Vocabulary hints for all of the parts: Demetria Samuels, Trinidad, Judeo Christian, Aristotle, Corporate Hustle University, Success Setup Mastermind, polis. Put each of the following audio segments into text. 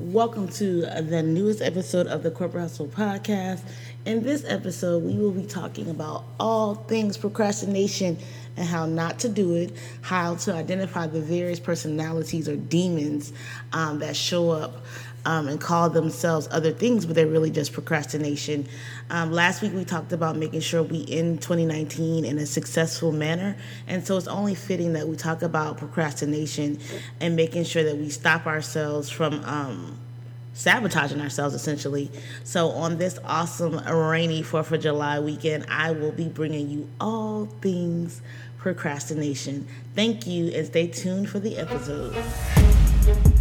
Welcome to the newest episode of the Corporate Hustle Podcast. In this episode, we will be talking about all things procrastination and how not to do it, how to identify the various personalities or demons that show up and call themselves other things, but they're really just procrastination. Last week, we talked about making sure we end 2019 in a successful manner. And so it's only fitting that we talk about procrastination and making sure that we stop ourselves from sabotaging ourselves, essentially. So on this awesome rainy 4th of July weekend, I will be bringing you all things procrastination. Thank you, and stay tuned for the episode.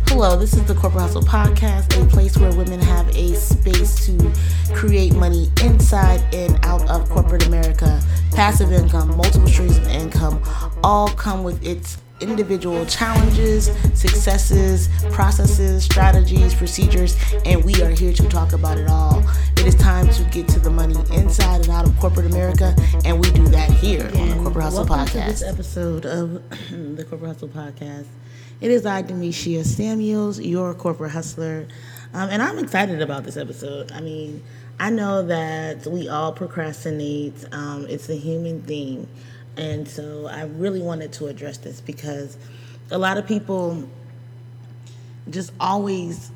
Hello, this is the Corporate Hustle Podcast, a place where women have a space to create money inside and out of corporate America. Passive income, multiple streams of income, all come with its individual challenges, successes, processes, strategies, procedures, and we are here to talk about it all. It is time to get to the money inside and out of corporate America, and we do that here on the Corporate Hustle Podcast. Welcome to this episode of the Corporate Hustle Podcast. It is I, Demetria Samuels, your corporate hustler, and I'm excited about this episode. I mean, I know that we all procrastinate. It's a human thing, and so I really wanted to address this because a lot of people just always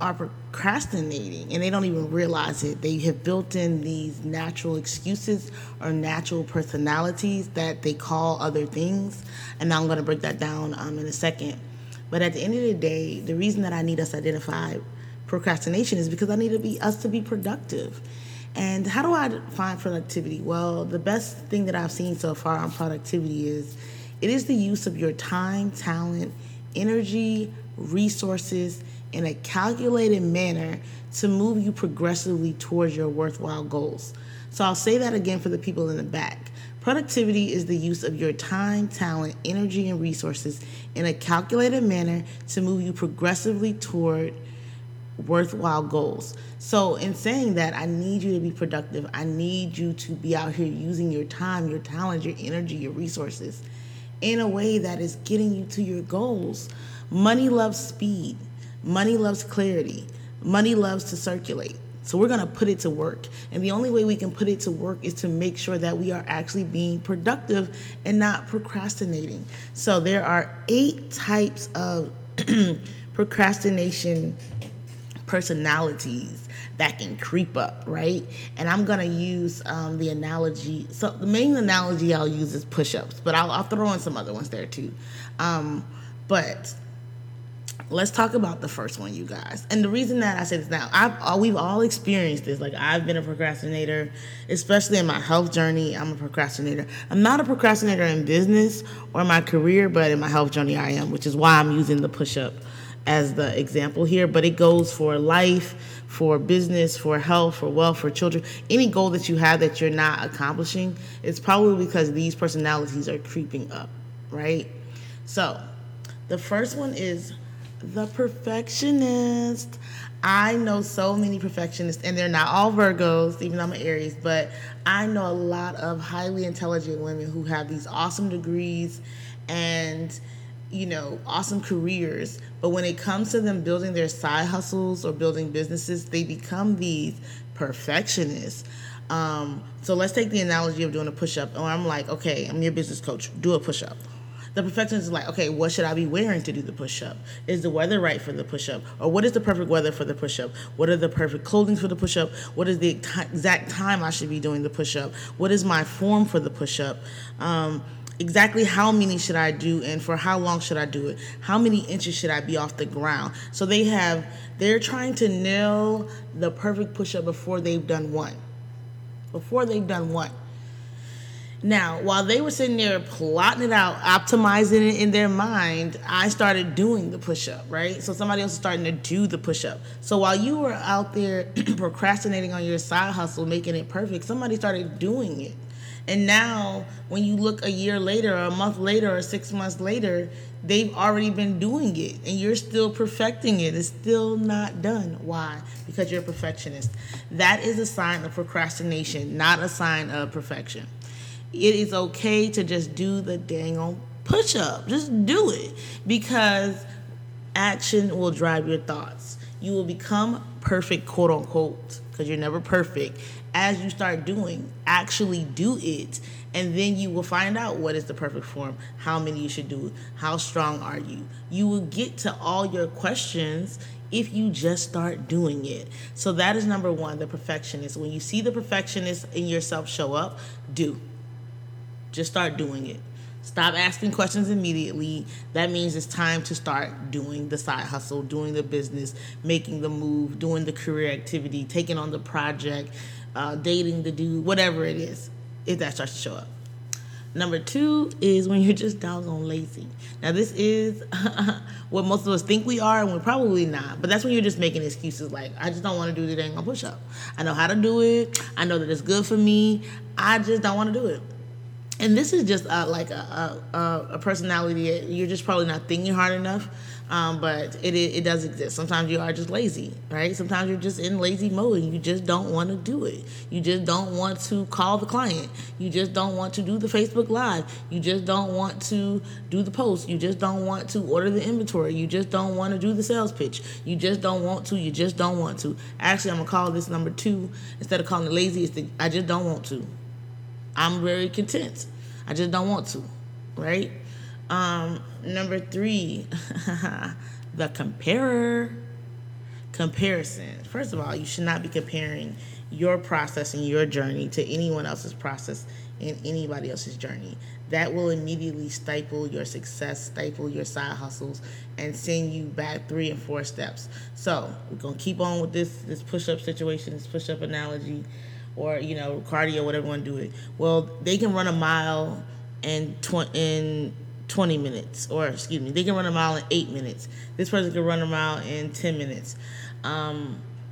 are procrastinating, and they don't even realize it. They have built in these natural excuses or natural personalities that they call other things, and I'm going to break that down in a second. But at the end of the day, the reason that I need us to identify procrastination is because I need us to be productive. And how do I find productivity? Well, the best thing that I've seen so far on productivity is it is the use of your time, talent, energy, resources, in a calculated manner to move you progressively towards your worthwhile goals. So I'll say that again for the people in the back. Productivity is the use of your time, talent, energy, and resources in a calculated manner to move you progressively toward worthwhile goals. So in saying that, I need you to be productive. I need you to be out here using your time, your talent, your energy, your resources in a way that is getting you to your goals. Money loves speed. Money loves clarity. Money loves to circulate. So we're going to put it to work. And the only way we can put it to work is to make sure that we are actually being productive and not procrastinating. So there are 8 types of procrastination personalities that can creep up, right? And I'm going to use the analogy. So the main analogy I'll use is push-ups, but I'll throw in some other ones there too. But let's talk about the first one, you guys. And the reason that I say this now, we've all experienced this. Like, I've been a procrastinator, especially in my health journey. I'm a procrastinator. I'm not a procrastinator in business or my career, but in my health journey I am, which is why I'm using the push-up as the example here. But it goes for life, for business, for health, for wealth, for children. Any goal that you have that you're not accomplishing, it's probably because these personalities are creeping up, right? So the first one is the perfectionist. I know so many perfectionists, and they're not all Virgos, even though I'm an Aries, but I know a lot of highly intelligent women who have these awesome degrees and, you know, awesome careers. But when it comes to them building their side hustles or building businesses, they become these perfectionists. So let's take the analogy of doing a push-up. Or I'm like, okay, I'm your business coach. Do a push-up. The perfectionist is like, okay, what should I be wearing to do the push-up? Is the weather right for the push-up? Or what is the perfect weather for the push-up? What are the perfect clothing for the push-up? What is the exact time I should be doing the push-up? What is my form for the push-up? Exactly how many should I do and for how long should I do it? How many inches should I be off the ground? So they're trying to nail the perfect push-up before they've done one. Now, while they were sitting there plotting it out, optimizing it in their mind, I started doing the push-up, right? So somebody else is starting to do the push-up. So while you were out there procrastinating on your side hustle, making it perfect, somebody started doing it. And now when you look a year later or a month later or 6 months later, they've already been doing it and you're still perfecting it. It's still not done. Why? Because you're a perfectionist. That is a sign of procrastination, not a sign of perfection. It is okay to just do the dang on push-up. Just do it, because action will drive your thoughts. You will become perfect, quote unquote, because you're never perfect. As you start doing, actually do it. And then you will find out what is the perfect form, how many you should do, how strong are you. You will get to all your questions if you just start doing it. So that is number one, the perfectionist. When you see the perfectionist in yourself show up, do. Just start doing it. Stop asking questions immediately. That means it's time to start doing the side hustle, doing the business, making the move, doing the career activity, taking on the project, dating the dude, whatever it is, if that starts to show up. Number two is when you're just doggone lazy. Now, this is what most of us think we are, and we're probably not. But that's when you're just making excuses like, I just don't want to do the dang push-up. I know how to do it. I know that it's good for me. I just don't want to do it. And this is just like a personality that you're just probably not thinking hard enough, but it does exist. Sometimes you are just lazy, right? Sometimes you're just in lazy mode and you just don't want to do it. You just don't want to call the client. You just don't want to do the Facebook Live. You just don't want to do the post. You just don't want to order the inventory. You just don't want to do the sales pitch. You just don't want to. You just don't want to. Actually, I'm going to call this number two. Instead of calling it lazy, it's the I just don't want to. I'm very content. I just don't want to, right? Number three, the comparer. Comparison. First of all, you should not be comparing your process and your journey to anyone else's process and anybody else's journey. That will immediately stifle your success, stifle your side hustles, and send you back 3 and 4 steps. So we're going to keep on with this push-up situation, this push-up analogy. Or, you know, cardio, whatever you want to do it. Well, they can run a mile in 20 minutes. Or, excuse me, they can run a mile in 8 minutes. This person can run a mile in 10 minutes.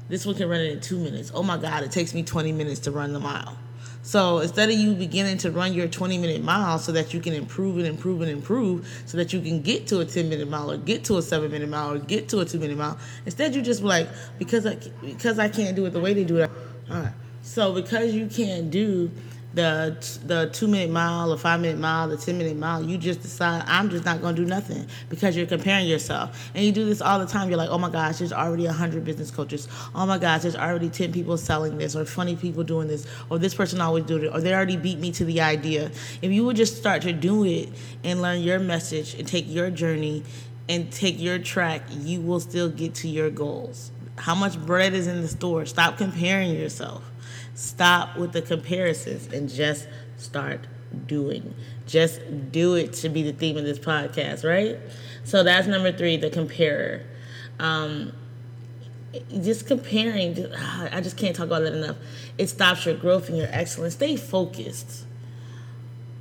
This one can run it in 2 minutes. Oh, my God, it takes me 20 minutes to run the mile. So instead of you beginning to run your 20-minute mile so that you can improve and improve and improve so that you can get to a 10-minute mile or get to a 7-minute mile or get to a 2-minute mile, instead you just like, because I can't do it the way they do it, all right. So because you can't do the 2-minute mile, the 5-minute mile, the 10-minute mile, you just decide, I'm just not going to do nothing because you're comparing yourself. And you do this all the time. You're like, oh, my gosh, there's already 100 business coaches. Oh, my gosh, there's already 10 people selling this or 20 people doing this or this person always doing it or they already beat me to the idea. If you would just start to do it and learn your message and take your journey and take your track, you will still get to your goals. How much bread is in the store? Stop comparing yourself. Stop with the comparisons and just start doing. Just do it should be the theme of this podcast, right? So that's number three, the comparer. Just comparing, I just can't talk about that enough. It stops your growth and your excellence. Stay focused,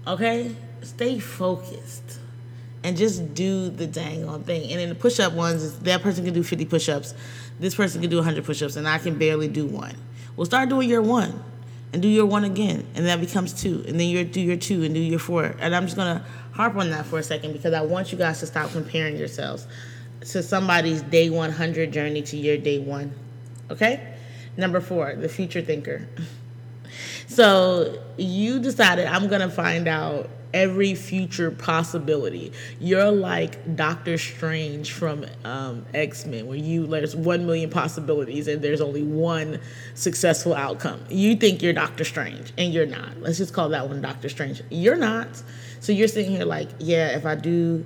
okay? Stay focused. And just do the dang on thing. And in the push-up ones, that person can do 50 push-ups. This person can do 100 push-ups, and I can barely do one. Well, start doing your one and do your one again, and that becomes two. And then you do your two and do your four. And I'm just going to harp on that for a second because I want you guys to stop comparing yourselves to somebody's day 100 journey to your day one, okay? Number four, the future thinker. So you decided I'm going to find out every future possibility. You're like Doctor Strange from X-Men, where there's 1 million possibilities and there's only one successful outcome. You think you're Doctor Strange, and you're not. Let's just call that one Doctor Strange. You're not. So you're sitting here like, yeah, if I do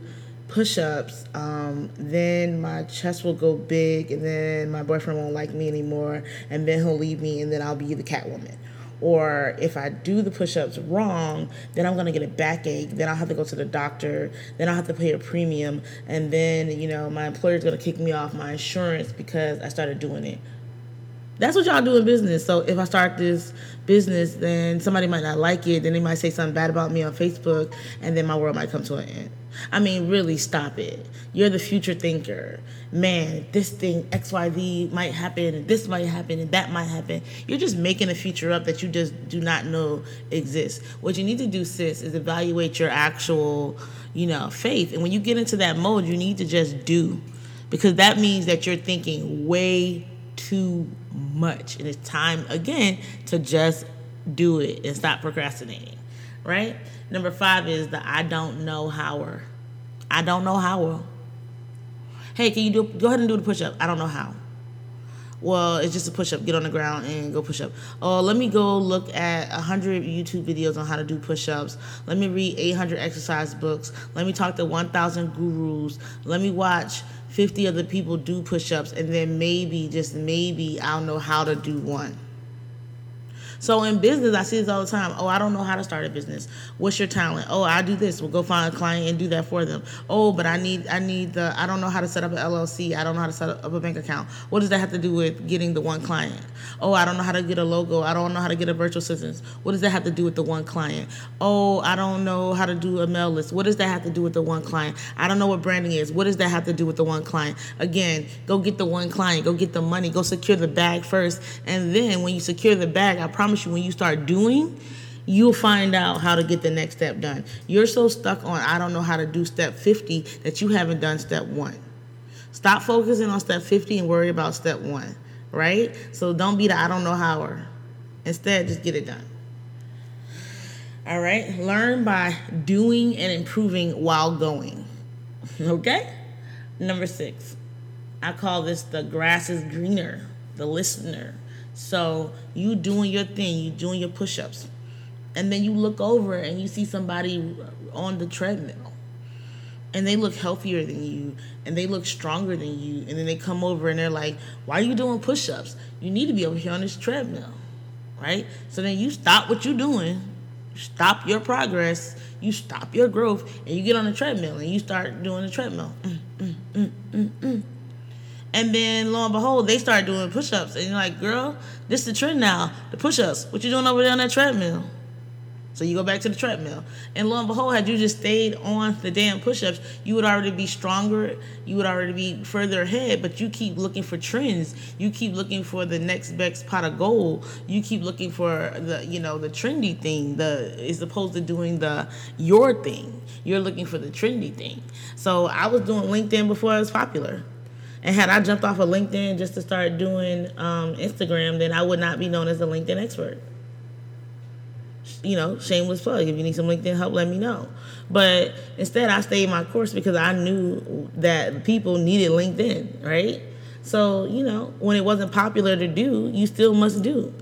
push-ups, then my chest will go big, and then my boyfriend won't like me anymore, and then he'll leave me, and then I'll be the Catwoman. Or if I do the push-ups wrong, then I'm going to get a backache. Then I'll have to go to the doctor. Then I'll have to pay a premium. And then, you know, my employer's going to kick me off my insurance because I started doing it. That's what y'all do in business. So if I start this business, then somebody might not like it. Then they might say something bad about me on Facebook. And then my world might come to an end. I mean, really, stop it. You're the future thinker. Man, this thing, XYZ, might happen, and this might happen, and that might happen. You're just making a future up that you just do not know exists. What you need to do, sis, is evaluate your actual, faith. And when you get into that mode, you need to just do. Because that means that you're thinking way too much. And it's time, again, to just do it and stop procrastinating, right? Number five is the I don't know hower. I don't know how. Hey, can you go ahead and do the push-up? I don't know how. Well, it's just a push-up. Get on the ground and go push-up. Oh, let me go look at 100 YouTube videos on how to do push-ups. Let me read 800 exercise books. Let me talk to 1,000 gurus. Let me watch 50 other people do push-ups, and then maybe, just maybe, I'll know how to do one. So in business, I see this all the time. Oh, I don't know how to start a business. What's your talent? Oh, I do this. We'll go find a client and do that for them. Oh, but I don't know how to set up an LLC. I don't know how to set up a bank account. What does that have to do with getting the one client? Oh, I don't know how to get a logo. I don't know how to get a virtual assistant. What does that have to do with the one client? Oh, I don't know how to do a mail list. What does that have to do with the one client? I don't know what branding is. What does that have to do with the one client? Again, go get the one client. Go get the money. Go secure the bag first. And then when you secure the bag, I promise you, when you start doing, you'll find out how to get the next step done. You're so stuck on, I don't know how to do step 50, that you haven't done step one. Stop focusing on step 50 and worry about step one, right? So don't be the I don't know hower. Instead, just get it done. All right? Learn by doing and improving while going. Okay? Number 6. I call this the grass is greener, the listener. So you doing your thing, you doing your push-ups, and then you look over and you see somebody on the treadmill, and they look healthier than you, and they look stronger than you, and then they come over and they're like, why are you doing push-ups? You need to be over here on this treadmill, right? So then you stop what you're doing, stop your progress, you stop your growth, and you get on the treadmill, and you start doing the treadmill. And then, lo and behold, they start doing push-ups. And you're like, girl, this is the trend now, the push-ups. What you doing over there on that treadmill? So you go back to the treadmill. And lo and behold, had you just stayed on the damn push-ups, you would already be stronger. You would already be further ahead. But you keep looking for trends. You keep looking for the next best pot of gold. You keep looking for the trendy thing, as opposed to doing your thing. You're looking for the trendy thing. So I was doing LinkedIn before it was popular. And had I jumped off of LinkedIn just to start doing Instagram, then I would not be known as the LinkedIn expert. Shameless plug. If you need some LinkedIn help, let me know. But instead, I stayed my course because I knew that people needed LinkedIn, right? So, when it wasn't popular to do, you still must do.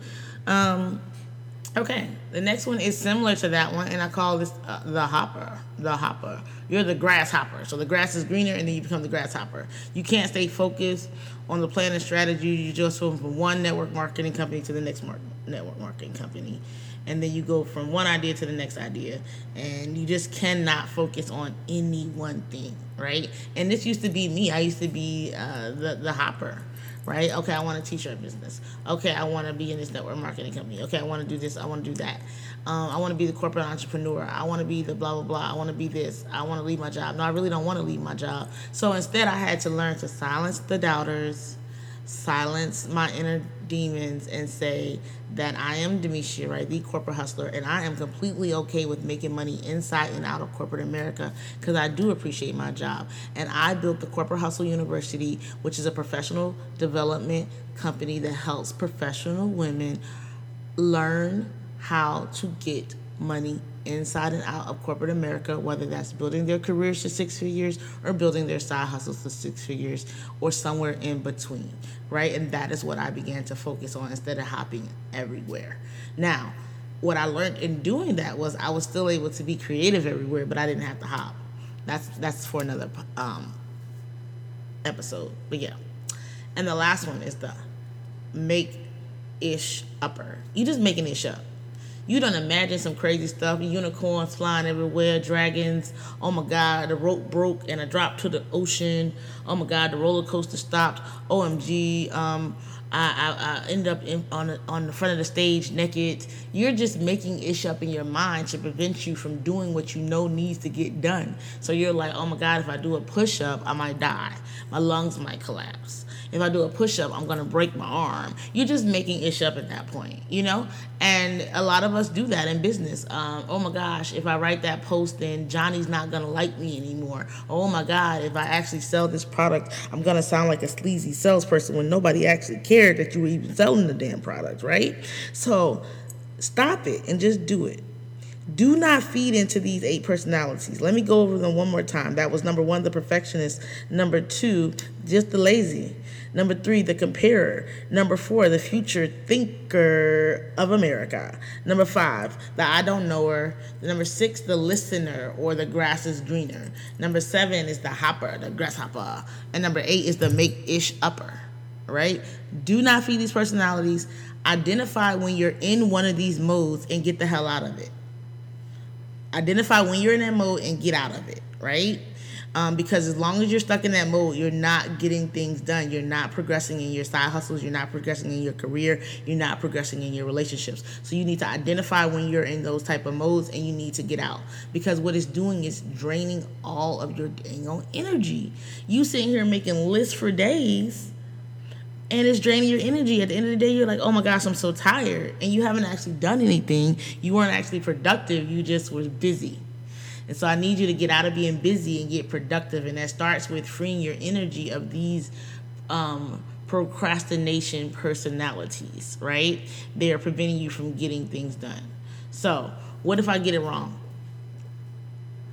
Okay, the next one is similar to that one, and I call this the hopper. The hopper. You're the grasshopper. So the grass is greener, and then you become the grasshopper. You can't stay focused on the plan and strategy. You just go from one network marketing company to the next network marketing company. And then you go from one idea to the next idea. And you just cannot focus on any one thing, right? And this used to be me. I used to be the hopper. Right? Okay, I want a t-shirt business. Okay, I want to be in this network marketing company. Okay, I want to do this. I want to do that. I want to be the corporate entrepreneur. I want to be the blah, blah, blah. I want to be this. I want to leave my job. No, I really don't want to leave my job. So instead, I had to learn to silence the doubters, silence my inner demons, and say that I am Demetria, right, the corporate hustler, and I am completely okay with making money inside and out of corporate America because I do appreciate my job. And I built the Corporate Hustle University, which is a professional development company that helps professional women learn how to get money inside and out of corporate America, whether that's building their careers to 6 figures or building their side hustles to 6 figures or somewhere in between, right? And that is what I began to focus on instead of hopping everywhere. Now, what I learned in doing that was I was still able to be creative everywhere, but I didn't have to hop. That's for another episode, but yeah. And the last one is the make-ish upper. You just making ish up. You done imagine some crazy stuff, unicorns flying everywhere, dragons, oh my God, the rope broke and I dropped to the ocean, oh my God, the roller coaster stopped, OMG, I end up on the front of the stage naked. You're just making ish up in your mind to prevent you from doing what you know needs to get done. So you're like, oh my God, if I do a push-up, I might die. My lungs might collapse. If I do a push-up, I'm going to break my arm. You're just making ish up at that point, And a lot of us do that in business. Oh my gosh, if I write that post, then Johnny's not going to like me anymore. Oh my God, if I actually sell this product, I'm going to sound like a sleazy salesperson when nobody actually cared that you were even selling the damn product, right? So stop it and just do it. Do not feed into these 8 personalities. Let me go over them one more time. That was number 1, the perfectionist. Number 2, just the lazy. Number 3, the comparer. Number 4, the future thinker of America. Number 5, the I don't knower. Number 6, the listener or the grass is greener. Number 7 is the hopper, the grasshopper. And number 8 is the make-ish upper, right? Do not feed these personalities. Identify when you're in one of these modes and get the hell out of it. Identify when you're in that mode and get out of it, right? Because as long as you're stuck in that mode, you're not getting things done. You're not progressing in your side hustles. You're not progressing in your career. You're not progressing in your relationships. So you need to identify when you're in those type of modes and you need to get out. Because what it's doing is draining all of your dang old energy. You sitting here making lists for days and it's draining your energy. At the end of the day, you're like, oh my gosh, I'm so tired. And you haven't actually done anything. You weren't actually productive. You just were busy. And so I need you to get out of being busy and get productive. And that starts with freeing your energy of these procrastination personalities, right? They are preventing you from getting things done. So what if I get it wrong?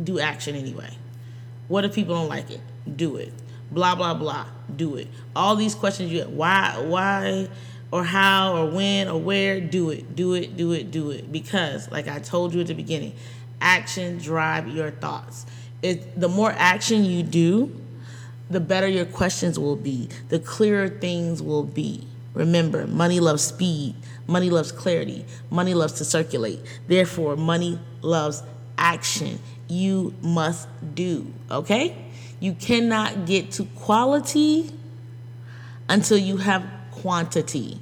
Do action anyway. What if people don't like it? Do it. Blah, blah, blah. Do it. All these questions you get, why, or how, or when, or where, do it. Do it, do it, do it. Because, like I told you at the beginning, action drive your thoughts. The more action you do, the better your questions will be. The clearer things will be. Remember, money loves speed. Money loves clarity. Money loves to circulate. Therefore, money loves action. You must do, okay? You cannot get to quality until you have quantity.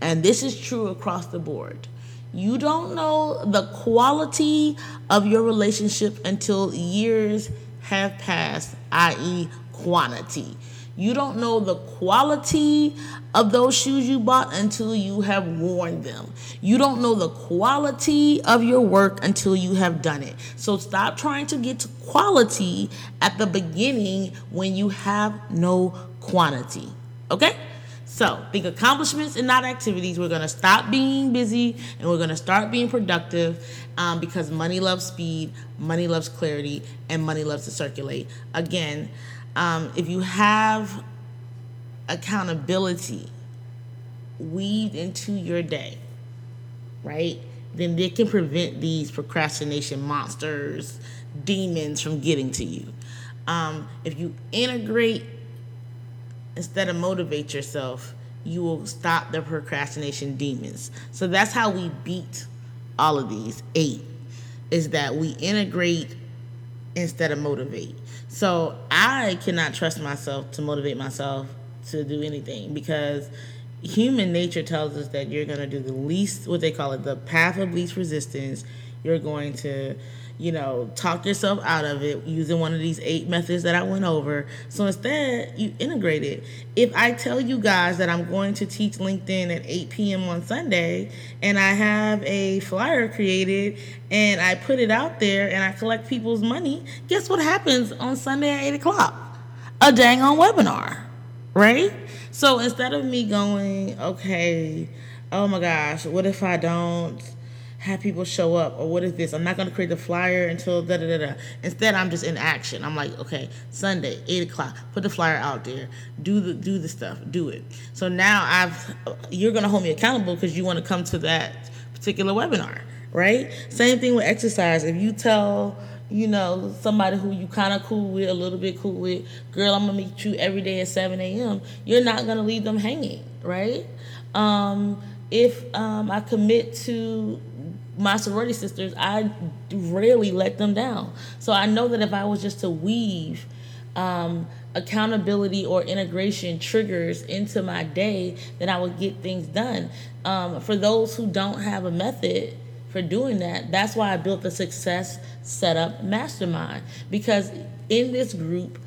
And this is true across the board. You don't know the quality of your relationship until years have passed, i.e. quantity. You don't know the quality of those shoes you bought until you have worn them. You don't know the quality of your work until you have done it. So stop trying to get to quality at the beginning when you have no quantity, okay? So think accomplishments and not activities. We're going to stop being busy and we're going to start being productive because money loves speed, money loves clarity, and money loves to circulate. Again, if you have accountability weaved into your day, right, then they can prevent these procrastination monsters, demons from getting to you. If you integrate instead of motivate yourself, you will stop the procrastination demons. So that's how we beat all of these 8, is that we integrate instead of motivate. So I cannot trust myself to motivate myself to do anything because human nature tells us that you're going to do the least, what they call it, the path of least resistance. You're going to, talk yourself out of it using one of these 8 methods that I went over. So instead, you integrate it. If I tell you guys that I'm going to teach LinkedIn at 8 p.m. on Sunday, and I have a flyer created, and I put it out there, and I collect people's money, guess what happens on Sunday at 8 o'clock? A dang on webinar, right? So instead of me going, okay, oh my gosh, what if I don't have people show up, or what is this? I'm not going to create the flyer until da-da-da-da. Instead, I'm just in action. I'm like, okay, Sunday, 8 o'clock, put the flyer out there. Do the stuff. Do it. So now you're going to hold me accountable because you want to come to that particular webinar, right? Same thing with exercise. If you tell, somebody who you kind of cool with, a little bit cool with, girl, I'm going to meet you every day at 7 a.m., you're not going to leave them hanging, right? If I commit to my sorority sisters, I rarely let them down. So I know that if I was just to weave accountability or integration triggers into my day, then I would get things done. For those who don't have a method for doing that, that's why I built the Success Setup Mastermind. Because in this group,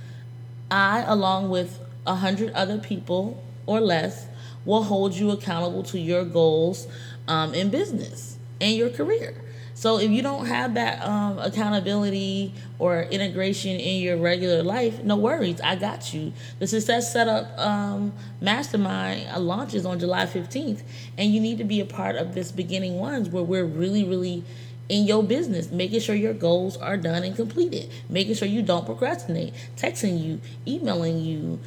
I, along with 100 other people or less, will hold you accountable to your goals in business and your career. So if you don't have that accountability or integration in your regular life, no worries, I got you. The Success Setup Mastermind launches on July 15th, and you need to be a part of this beginning ones where we're really, really in your business, making sure your goals are done and completed, making sure you don't procrastinate, texting you, emailing you,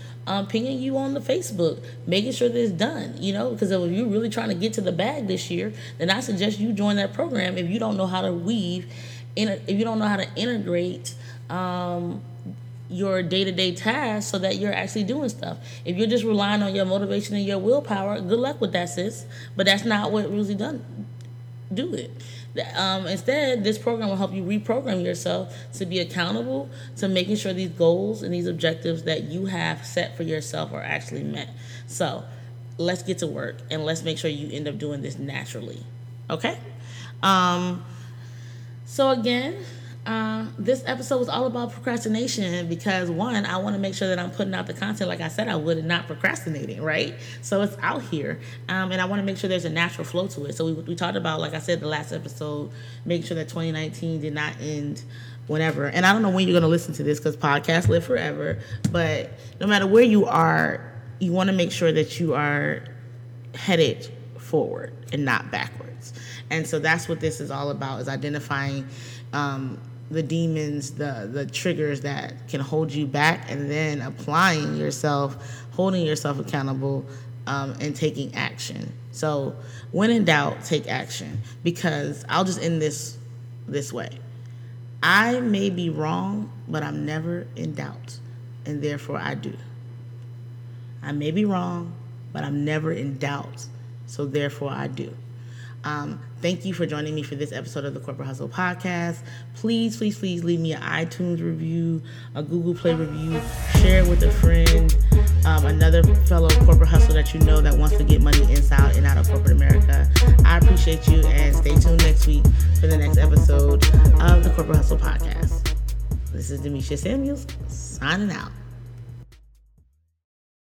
pinging you on the Facebook, making sure that it's done, you know, because if you're really trying to get to the bag this year, then I suggest you join that program if you don't know how to weave, if you don't know how to integrate your day-to-day tasks so that you're actually doing stuff. If you're just relying on your motivation and your willpower, good luck with that, sis. But that's not what really do it. Instead, this program will help you reprogram yourself to be accountable to making sure these goals and these objectives that you have set for yourself are actually met. So let's get to work and let's make sure you end up doing this naturally. Okay? So again, this episode was all about procrastination because, one, I want to make sure that I'm putting out the content like I said I would and not procrastinating, right? So it's out here, and I want to make sure there's a natural flow to it. So we talked about, like I said, the last episode, making sure that 2019 did not end whenever. And I don't know when you're going to listen to this because podcasts live forever, but no matter where you are, you want to make sure that you are headed forward and not backwards. And so that's what this is all about, is identifying the demons, the triggers that can hold you back, and then applying yourself, holding yourself accountable, and taking action. So when in doubt, take action, because I'll just end this way. I may be wrong, but I'm never in doubt, and therefore I do. I may be wrong, but I'm never in doubt, so therefore I do. Thank you for joining me for this episode of the Corporate Hustle Podcast. Please, please, please leave me an iTunes review, a Google Play review, share it with a friend, another fellow corporate hustler that you know that wants to get money inside and out of corporate America. I appreciate you, and stay tuned next week for the next episode of the Corporate Hustle Podcast. This is Demetria Samuels, signing out.